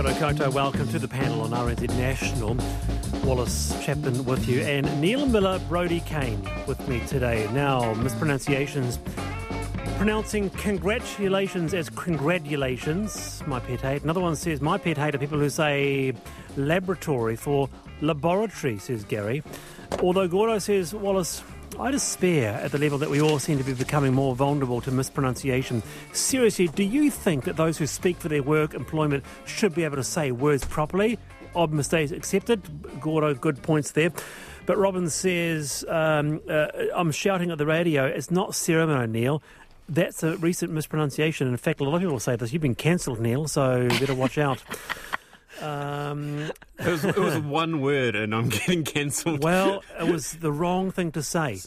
Kia ora koutou, welcome to the panel on RNZ National. Wallace Chapman with you and Neil Miller, Brodie Kane with me today. Now, mispronunciations. Pronouncing congratulations as congratulations, my pet hate. Another one says, my pet hate are people who say laboratory for laboratory, says Gary. Although Gordo says, Wallace, I despair at the level that we all seem to be becoming more vulnerable to mispronunciation. Seriously, do you think that those who speak for their work, employment, should be able to say words properly? Odd mistakes accepted. Gordo, good points there. But Robin says, I'm shouting at the radio. It's not ceremony, Neil. That's a recent mispronunciation. In fact, a lot of people say this. You've been cancelled, Neil, so better watch out. It was one word and I'm getting cancelled. Well, it was the wrong thing to say.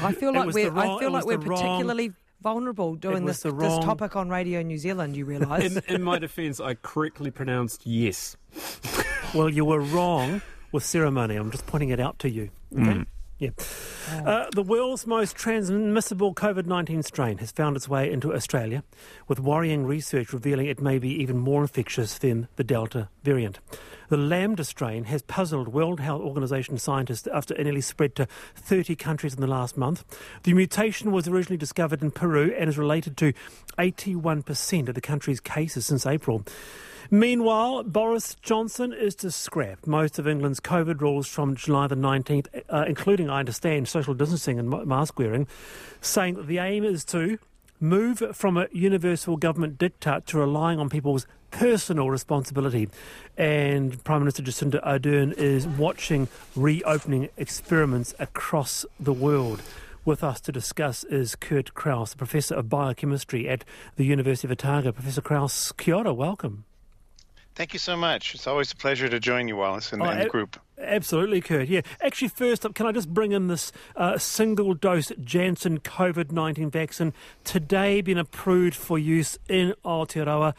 I feel like we're particularly vulnerable doing this topic on Radio New Zealand, you realise. In my defence, I correctly pronounced yes. Well, you were wrong with ceremony. I'm just pointing it out to you. Okay? Mm. Yeah. The world's most transmissible COVID-19 strain has found its way into Australia, with worrying research revealing it may be even more infectious than the Delta variant. The Lambda strain has puzzled World Health Organisation scientists after it nearly spread to 30 countries in the last month. The mutation was originally discovered in Peru and is related to 81% of the country's cases since April. Meanwhile, Boris Johnson is to scrap most of England's COVID rules from July the 19th, including, I understand, social distancing and mask wearing, saying that the aim is to move from a universal government diktat to relying on people's personal responsibility. And Prime Minister Jacinda Ardern is watching reopening experiments across the world. With us to discuss is Kurt Krause, Professor of Biochemistry at the University of Otago. Professor Krause, kia ora, welcome. Thank you so much. It's always a pleasure to join you, Wallace, and the group. Absolutely, Kurt. Yeah. Actually, first up, can I just bring in this single-dose Janssen COVID-19 vaccine, today being approved for use in Aotearoa.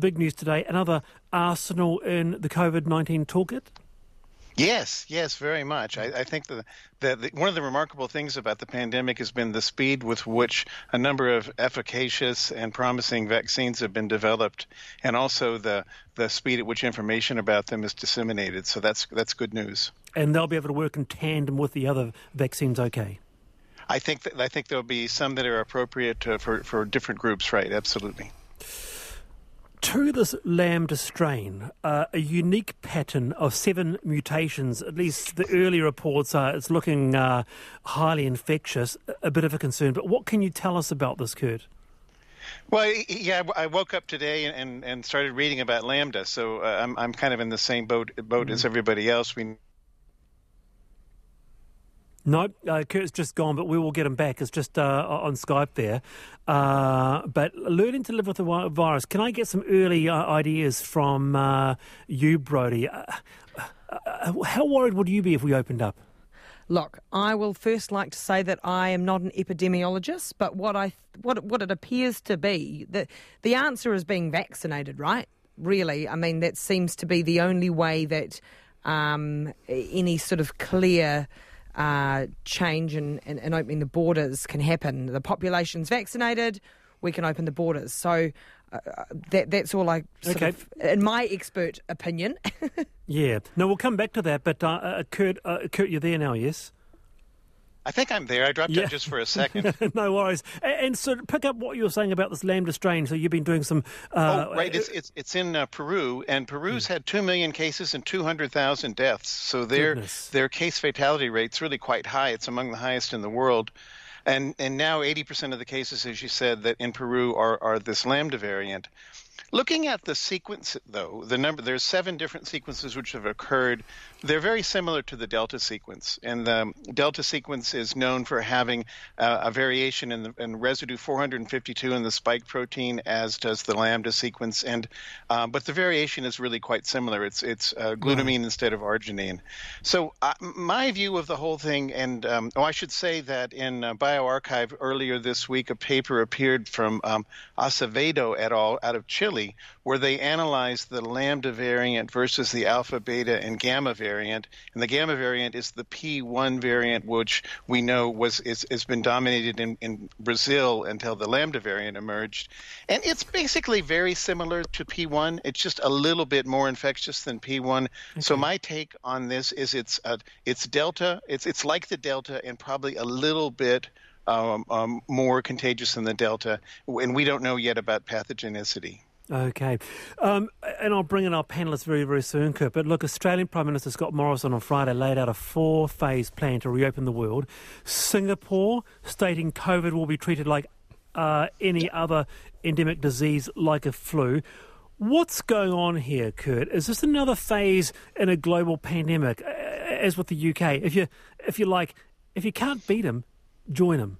Big news today. Another arsenal in the COVID-19 toolkit? Yes, very much. I think that one of the remarkable things about the pandemic has been the speed with which a number of efficacious and promising vaccines have been developed, and also the speed at which information about them is disseminated. So that's good news. And they'll be able to work in tandem with the other vaccines, okay? I think there'll be some that are appropriate for different groups, right? Absolutely. To this Lambda strain, a unique pattern of 7 mutations, at least the early reports are, it's looking highly infectious, a bit of a concern. But what can you tell us about this, Kurt? Well, yeah, I woke up today and started reading about Lambda, so I'm kind of in the same boat as everybody else. Nope, Kurt's just gone, but we will get him back. It's just on Skype there. But learning to live with the virus. Can I get some early ideas from you, Brodie? How worried would you be if we opened up? Look, I will first like to say that I am not an epidemiologist, but what it appears to be, that the answer is being vaccinated, right? Really, I mean, that seems to be the only way that any sort of clear change in opening the borders can happen. The population's vaccinated, we can open the borders. So that's all I sort of, in my expert opinion. Yeah. No, we'll come back to that, but Kurt, you're there now, yes? I think I'm there. I dropped out just for a second. No worries. And so to pick up what you were saying about this Lambda strain, so you've been doing some... It's in Peru, and Peru's had 2 million cases and 200,000 deaths. So their case fatality rate's really quite high. It's among the highest in the world. And now 80% of the cases, as you said, that in Peru are this Lambda variant. Looking at the sequence, though, there's 7 different sequences which have occurred. They're very similar to the Delta sequence, and the Delta sequence is known for having a variation in residue 452 in the spike protein, as does the Lambda sequence. And but the variation is really quite similar. It's glutamine instead of arginine. So my view of the whole thing, and I should say that in Bioarchive earlier this week, a paper appeared from Acevedo et al. Out of Chile. Chile, where they analyzed the lambda variant versus the alpha, beta, and gamma variant. And the gamma variant is the P1 variant, which we know has been dominated in Brazil until the lambda variant emerged. And it's basically very similar to P1. It's just a little bit more infectious than P1. Okay. So my take on this is it's delta. It's like the delta and probably a little bit more contagious than the delta, and we don't know yet about pathogenicity. Okay. And I'll bring in our panellists very, very soon, Kurt. But look, Australian Prime Minister Scott Morrison on Friday laid out a 4-phase plan to reopen the world. Singapore stating COVID will be treated like any other endemic disease, like a flu. What's going on here, Kurt? Is this another phase in a global pandemic, as with the UK? If you can't beat them, join them.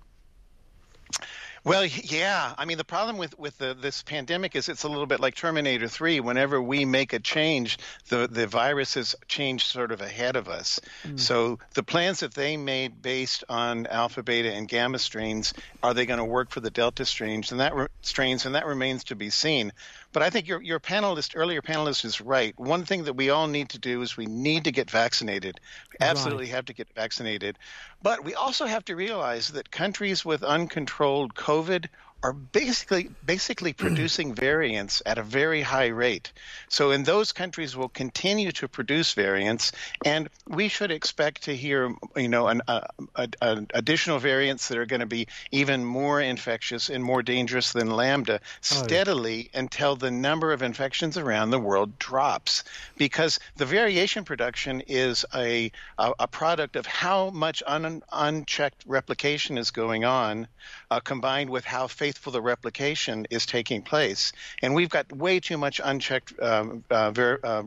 Well, yeah. I mean, the problem with this pandemic is it's a little bit like Terminator 3. Whenever we make a change, the viruses change sort of ahead of us. Mm. So the plans that they made based on alpha, beta, and gamma strains, are they going to work for the delta strains? And that remains to be seen. But I think your earlier panelist is right. One thing that we all need to do is we need to get vaccinated. We absolutely have to get vaccinated. But we also have to realize that countries with uncontrolled COVID are basically producing variants at a very high rate. So in those countries will continue to produce variants, and we should expect to hear additional variants that are going to be even more infectious and more dangerous than Lambda steadily until the number of infections around the world drops, because the variation production is a product of how much unchecked replication is going on, combined with how faithful the replication is taking place, and we've got way too much unchecked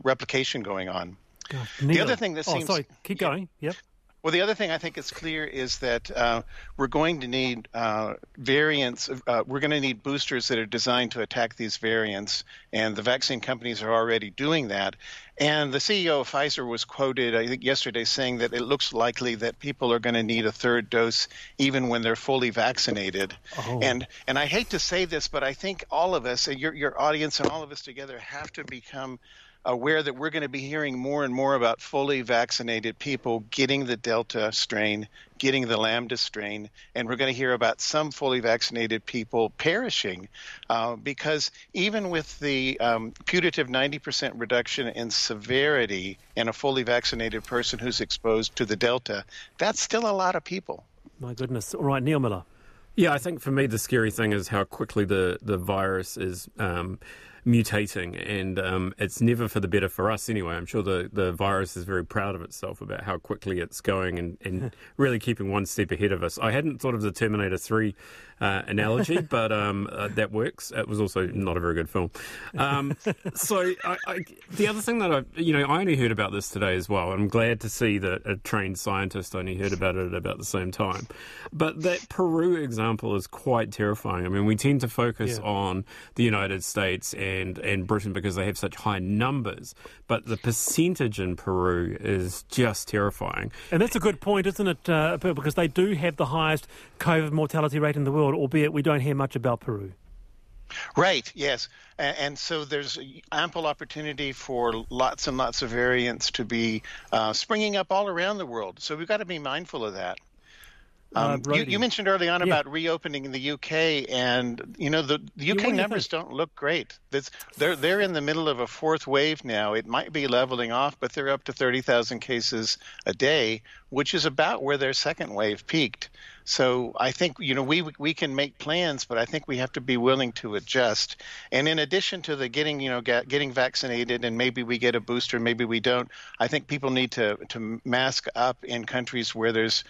replication going on. God, the other thing that going. Yep. Well, the other thing I think is clear is that we're going to need variants. We're going to need boosters that are designed to attack these variants, and the vaccine companies are already doing that. And the CEO of Pfizer was quoted, I think, yesterday saying that it looks likely that people are going to need a third dose even when they're fully vaccinated. Oh. And I hate to say this, but I think all of us, your audience and all of us together, have to become aware that we're going to be hearing more and more about fully vaccinated people getting the Delta strain, getting the Lambda strain, and we're going to hear about some fully vaccinated people perishing because even with the putative 90% reduction in severity in a fully vaccinated person who's exposed to the Delta, that's still a lot of people. My goodness. All right, Neil Miller. Yeah, I think for me the scary thing is how quickly the virus is mutating, and it's never for the better for us anyway. I'm sure the virus is very proud of itself about how quickly it's going and really keeping one step ahead of us. I hadn't thought of the Terminator 3 analogy, but that works. It was also not a very good film. So the other thing that I only heard about this today as well, and I'm glad to see that a trained scientist only heard about it at about the same time. But that Peru example is quite terrifying. I mean, we tend to focus on the United States and Britain because they have such high numbers, but the percentage in Peru is just terrifying. And that's a good point, isn't it, because they do have the highest COVID mortality rate in the world, albeit we don't hear much about Peru. Right, yes. And so there's ample opportunity for lots and lots of variants to be springing up all around the world. So we've got to be mindful of that. You mentioned early on about reopening the UK, and the UK numbers don't look great. They're in the middle of a fourth wave now. It might be leveling off, but they're up to 30,000 cases a day, which is about where their second wave peaked. So I think we can make plans, but I think we have to be willing to adjust. And in addition to the getting vaccinated, and maybe we get a booster, maybe we don't. I think people need to mask up in countries where there's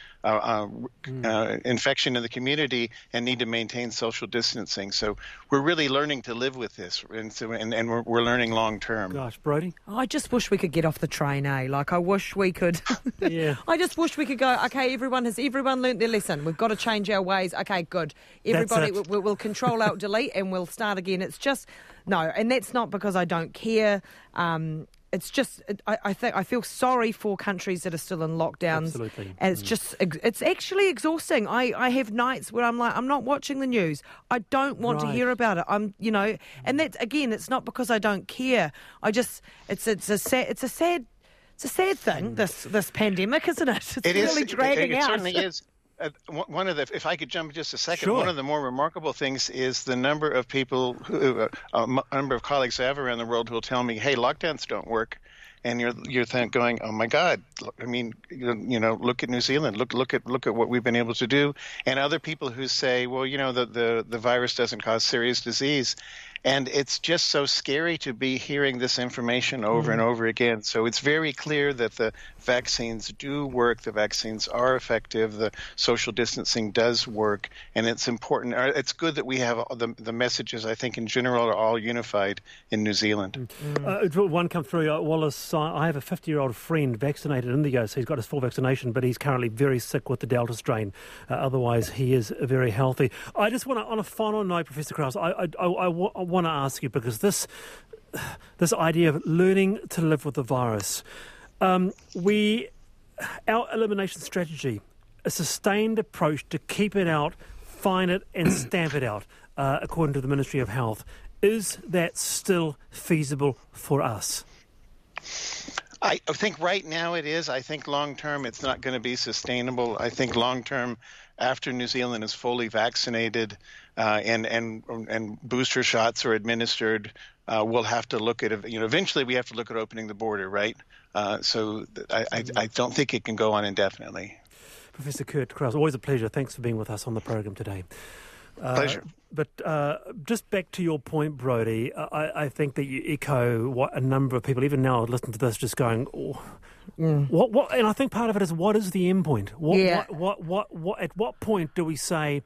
infection in the community and need to maintain social distancing. So we're really learning to live with this, and we're learning long term. Gosh, Brodie, I just wish we could get off the train, eh? Like I wish we could. Yeah. I just wish we could go. Okay, everyone learnt their lesson. We've got to change our ways. Okay, good. Everybody, we'll control, out, delete, and we'll start again. It's just, no, and that's not because I don't care. it's just, I feel sorry for countries that are still in lockdowns. Absolutely. And it's just, it's actually exhausting. I have nights where I'm like, I'm not watching the news. I don't want to hear about it. I'm, you know, and that's, again, it's not because I don't care. I just, it's a sad thing, this pandemic, isn't it? It's really dragging out. It certainly is. One of the, if I could jump just a second, sure. One of the more remarkable things is the number of people, number of colleagues I have around the world who will tell me, "Hey, lockdowns don't work," and you're going, "Oh my God!" I mean, you know, look at New Zealand, look at what we've been able to do, and other people who say, "Well, you know, the virus doesn't cause serious disease." And it's just so scary to be hearing this information over and over again. So it's very clear that the vaccines do work, the vaccines are effective, the social distancing does work, and it's important. It's good that we have the messages, I think, in general, are all unified in New Zealand. One come through, Wallace, I have a 50-year-old friend vaccinated in the US. He's got his full vaccination, but he's currently very sick with the Delta strain. Otherwise, he is very healthy. I just want to, on a final note, Professor Krause, I want to ask you, because this idea of learning to live with the virus, our elimination strategy, a sustained approach to keep it out, fine it and stamp it out, according to the Ministry of Health, is that still feasible for us? I think right now it is. I think long term it's not going to be sustainable. I think long term, after New Zealand is fully vaccinated and booster shots are administered, we'll have to look at, you know, eventually we have to look at opening the border, right? So I don't think it can go on indefinitely. Professor Kurt Krause, always a pleasure. Thanks for being with us on the program today. Pleasure. But just back to your point, Brodie, I think that you echo what a number of people, even now, listen to this, just going, oh, what? And I think part of it is, what is the end point? What? At what point do we say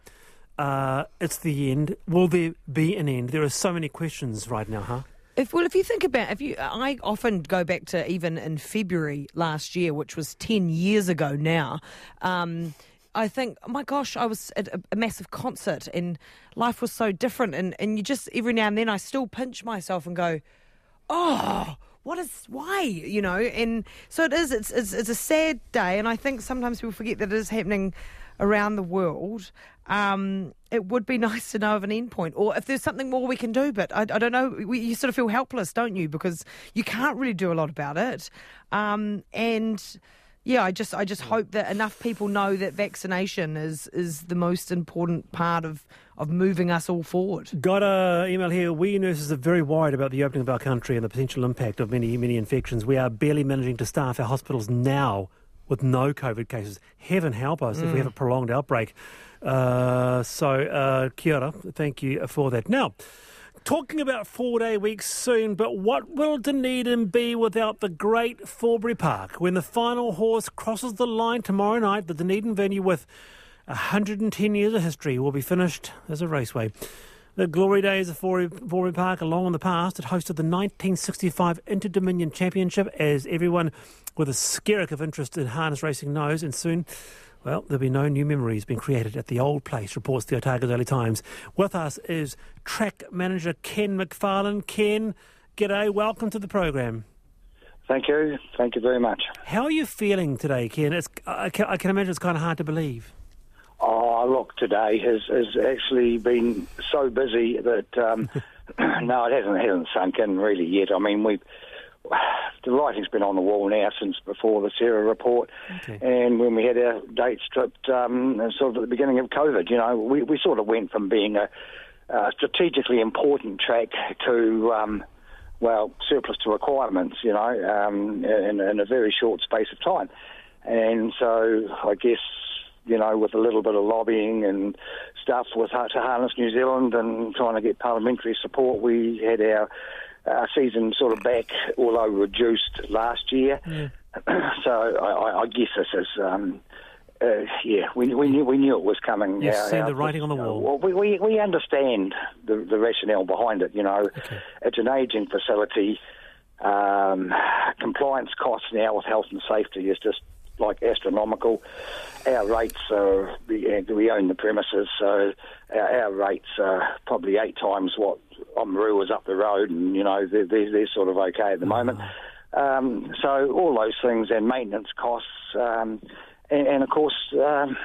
it's the end? Will there be an end? There are so many questions right now, huh? If you think about, I often go back to even in February last year, which was 10 years ago now. I think, oh my gosh, I was at a massive concert and life was so different. And you just, every now and then, I still pinch myself and go, oh, why? You know, and so it is, it's a sad day. And I think sometimes people forget that it is happening around the world. It would be nice to know of an end point, or if there's something more we can do. But I don't know, you sort of feel helpless, don't you? Because you can't really do a lot about it. Yeah, I just hope that enough people know that vaccination is the most important part of moving us all forward. Got an email here. We nurses are very worried about the opening of our country and the potential impact of many, many infections. We are barely managing to staff our hospitals now with no COVID cases. Heaven help us if we have a prolonged outbreak. So, kia ora, thank you for that. Now, talking about 4-day weeks soon, but what will Dunedin be without the great Forbury Park? When the final horse crosses the line tomorrow night, the Dunedin venue with 110 years of history will be finished as a raceway. The glory days of Forbury Park are long in the past. It hosted the 1965 Inter-Dominion Championship, as everyone with a skerrick of interest in harness racing knows, and soon, well, there'll be no new memories being created at the old place, reports the Otago Daily Times. With us is track manager Ken McFarlane. Ken, g'day, welcome to the program. Thank you. Thank you very much. How are you feeling today, Ken? I can imagine it's kind of hard to believe. Oh, look, today has actually been so busy that, no, it hasn't sunk in really yet. I mean, the writing's been on the wall now since before the Sarah report, okay, and when we had our date stripped sort of at the beginning of COVID, you know, we sort of went from being a strategically important track to, surplus to requirements, you know, in a very short space of time. And so I guess, you know, with a little bit of lobbying and stuff with to Harness New Zealand and trying to get parliamentary support, we had our season sort of back, although reduced last year. Yeah. So I guess this is, we knew it was coming. You've seen the writing on the wall. Well, we understand the rationale behind it, you know. Okay. It's an ageing facility. Compliance costs now with health and safety is just, like, astronomical. Our rates are, we own the premises, so our rates are probably 8 times what Oamaru was up the road, and, you know, they're sort of okay at the moment. So all those things, and maintenance costs, and of course a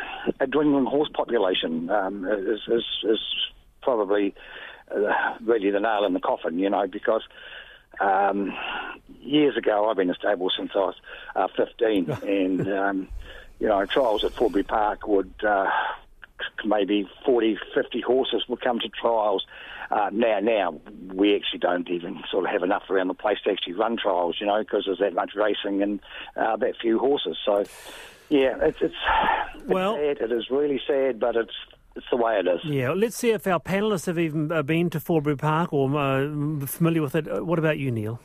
dwindling horse population is probably really the nail in the coffin, you know, because years ago, I've been a stable since I was 15, and you know, trials at Forbury Park would maybe 40, 50 horses would come to trials. Now we actually don't even sort of have enough around the place to actually run trials, you know, because there's that much racing and that few horses. So, yeah, it's sad. It is really sad, but it's the way it is. Yeah, let's see if our panellists have even been to Forbury Park or familiar with it. What about you, Neil?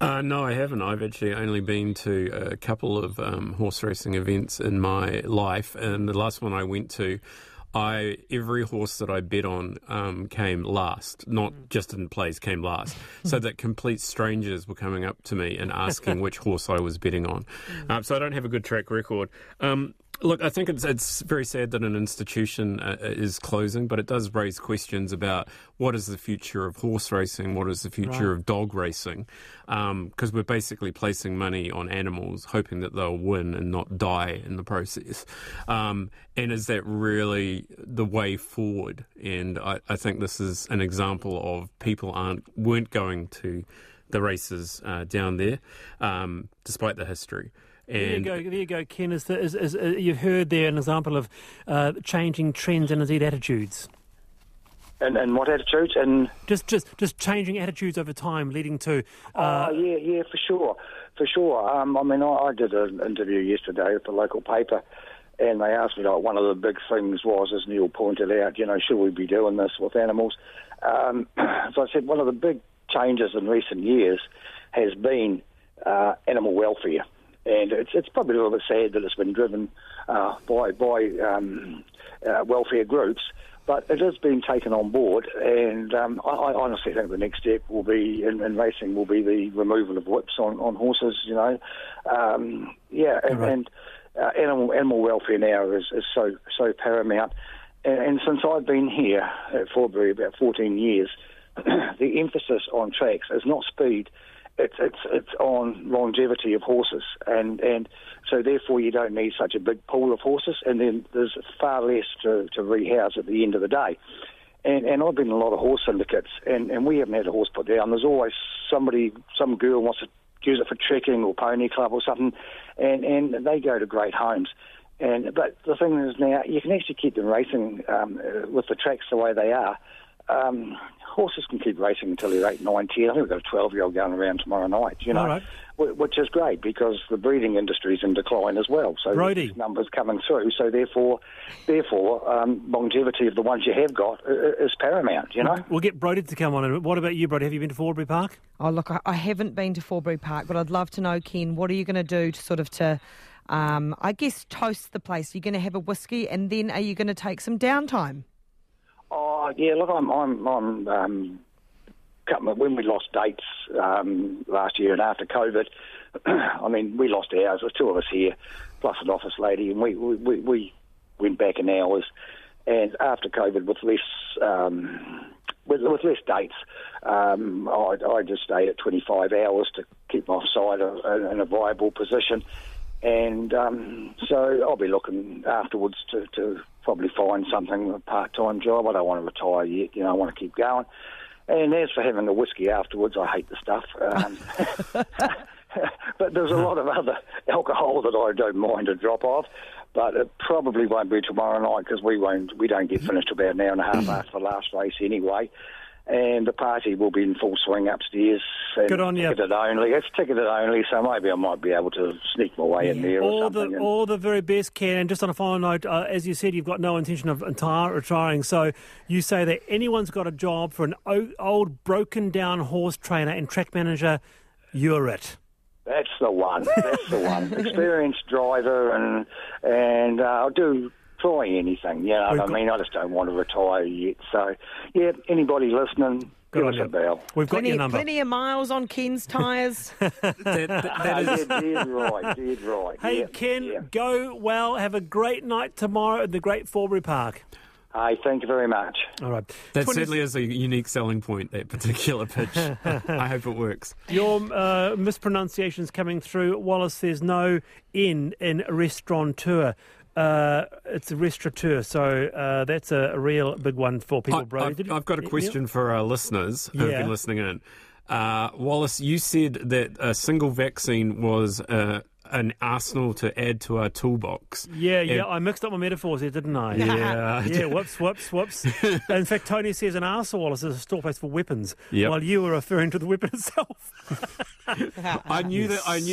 No, I haven't. I've actually only been to a couple of horse racing events in my life, and the last one I went to, every horse that I bet on came last, not just in place, came last. So that complete strangers were coming up to me and asking which horse I was betting on. So I don't have a good track record. Look, I think it's very sad that an institution is closing, but it does raise questions about what is the future of horse racing, what is the future of dog racing, because we're basically placing money on animals, hoping that they'll win and not die in the process. And is that really the way forward? And I think this is an example of people weren't going to the races down there, despite the history. And there you go, Ken. You've heard there an example of changing trends and indeed attitudes. And what attitudes? And just changing attitudes over time, leading to. Yeah, for sure. I mean, I did an interview yesterday with the local paper, and they asked me, like, one of the big things was, as Neil pointed out, you know, should we be doing this with animals? So I said one of the big changes in recent years has been animal welfare. And it's probably a little bit sad that it's been driven by welfare groups, but it is being taken on board. And I honestly think the next step will be in racing will be the removal of whips on horses. You know, animal welfare now is so paramount. And since I've been here at Forbury about 14 years, the emphasis on tracks is not speed. It's on longevity of horses, and so therefore you don't need such a big pool of horses, and then there's far less to rehouse at the end of the day. And I've been in a lot of horse syndicates, and we haven't had a horse put down. There's always some girl wants to use it for trekking or pony club or something, and they go to great homes. But the thing is now, you can actually keep them racing with the tracks the way they are. Horses can keep racing until they're 8, 9, 10. I think we've got a 12-year-old going around tomorrow night, you know, which is great because the breeding industry is in decline as well. So these numbers coming through. So therefore, longevity of the ones you have got is paramount, you know. We'll get Brodie to come on. And what about you, Brodie? Have you been to Forbury Park? Oh, look, I haven't been to Forbury Park, but I'd love to know, Ken, what are you going to do to sort of I guess, toast the place? You're going to have a whiskey, and then are you going to take some downtime? Oh yeah, look, I'm when we lost dates last year and after COVID, I mean we lost ours. There's two of us here, plus an office lady, and we went back in hours. And after COVID, with less with less dates, I just stayed at 25 hours to keep my side in a viable position. And so I'll be looking afterwards to probably find something, a part-time job. I don't want to retire yet, you know, I want to keep going. And as for having a whiskey afterwards, I hate the stuff. But there's a lot of other alcohol that I don't mind a drop of. But it probably won't be tomorrow night because we don't get finished about an hour and a half after the last race anyway. And the party will be in full swing upstairs. And good on you. It's ticketed only, so maybe I might be able to sneak my way in there or something. All the very best, Ken. And just on a final note, as you said, you've got no intention of retiring. So you say that anyone's got a job for an old, broken-down horse trainer and track manager, you're it. That's the one. That's the one. Experienced driver and I'll do... try anything, you know what I mean? I just don't want to retire yet. So, yeah, anybody listening, give us a bell. We've got your number. Plenty of miles on Ken's tyres. Dead right, dead right. Hey, Ken, go well. Have a great night tomorrow at the great Forbury Park. Hi, thank you very much. All right. That certainly is a unique selling point, that particular pitch. I hope it works. Your mispronunciation's coming through. Wallace, there's no N in restaurateur. It's a restaurateur, so that's a real big one for people, Brodie. I've got a question for our listeners who've been listening in. Wallace, you said that a single vaccine was an arsenal to add to our toolbox. Yeah, I mixed up my metaphors there, didn't I? Yeah, whoops. In fact, Tony says an arsehole, Wallace, is a storeplace for weapons, while you were referring to the weapon itself. I knew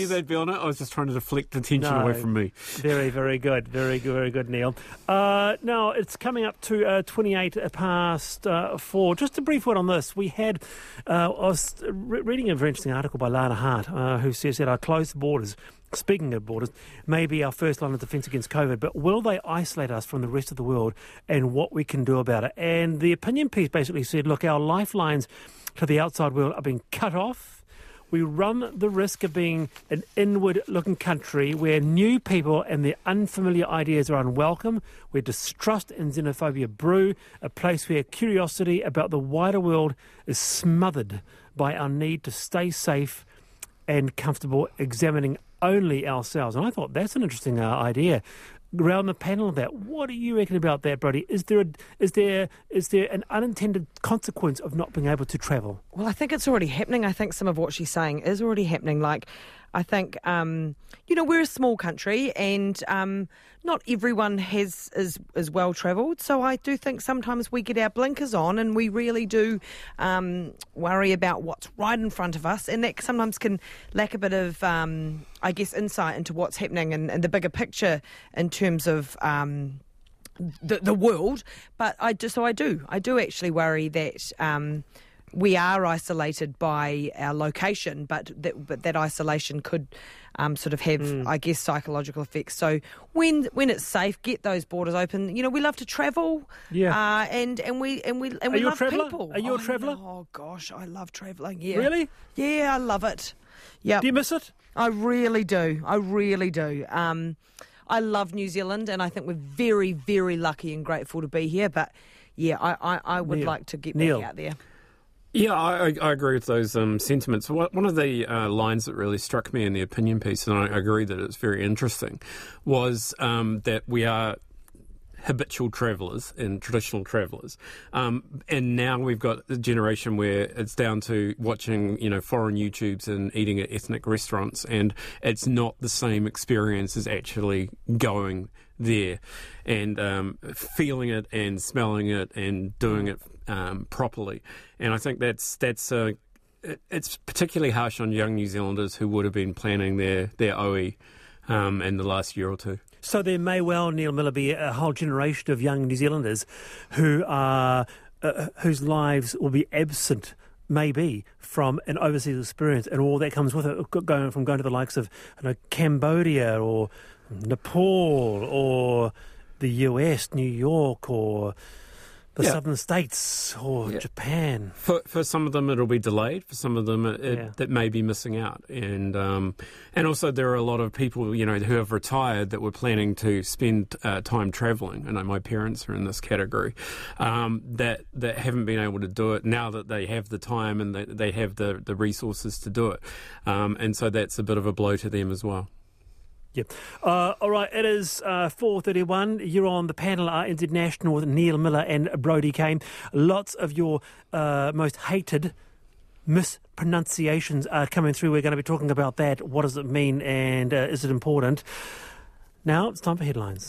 they'd be on it. I was just trying to deflect attention away from me. Very, very good. Very good, very good, Neil. Now, it's coming up to 28 past 4. Just a brief word on this. We had, I was reading a very interesting article by Lana Hart, who says that our closed borders, speaking of borders, may be our first line of defence against COVID, but will they isolate us from the rest of the world and what we can do about it? And the opinion piece basically said, look, our lifelines to the outside world are being cut off. We run the risk of being an inward-looking country where new people and their unfamiliar ideas are unwelcome, where distrust and xenophobia brew, a place where curiosity about the wider world is smothered by our need to stay safe and comfortable, examining only ourselves. And I thought that's an interesting idea. Around the panel of that, what do you reckon about that, Brodie? Is there an unintended consequence of not being able to travel? Well, I think it's already happening. I think some of what she's saying is already happening. Like, I think we're a small country, and not everyone is well travelled. So I do think sometimes we get our blinkers on, and we really do worry about what's right in front of us, and that sometimes can lack a bit of insight into what's happening and the bigger picture in terms of the world. But I do actually worry that we are isolated by our location, but that isolation could sort of have, psychological effects. So when it's safe, get those borders open. You know, we love to travel, and we love people. Are you a traveller? Oh gosh, I love travelling. Yeah, really? Yeah, I love it. Yeah. Do you miss it? I really do. I love New Zealand, and I think we're very, very lucky and grateful to be here. But yeah, I would like to get back out there. Yeah, I agree with those sentiments. One of the lines that really struck me in the opinion piece, and I agree that it's very interesting, was that we are habitual travellers and traditional travellers, and now we've got a generation where it's down to watching, foreign YouTubes and eating at ethnic restaurants, and it's not the same experience as actually going there and feeling it and smelling it and doing it properly. And I think it's particularly harsh on young New Zealanders who would have been planning their OE in the last year or two. So there may well, Neil Miller, be a whole generation of young New Zealanders who are whose lives will be absent, maybe, from an overseas experience and all that comes with it, going to the likes of Cambodia or Nepal or the US, New York or the southern states or Japan. For some of them it'll be delayed. For some of them that may be missing out. And also there are a lot of people, who have retired that were planning to spend time travelling. I know my parents are in this category, that haven't been able to do it now that they have the time and they have the resources to do it. And so that's a bit of a blow to them as well. Yeah. All right, it is 4:31. You're on the panel, RNZ National, with Neil Miller and Brodie Kane. Lots of your most hated mispronunciations are coming through. We're going to be talking about that. What does it mean, and is it important? Now it's time for headlines.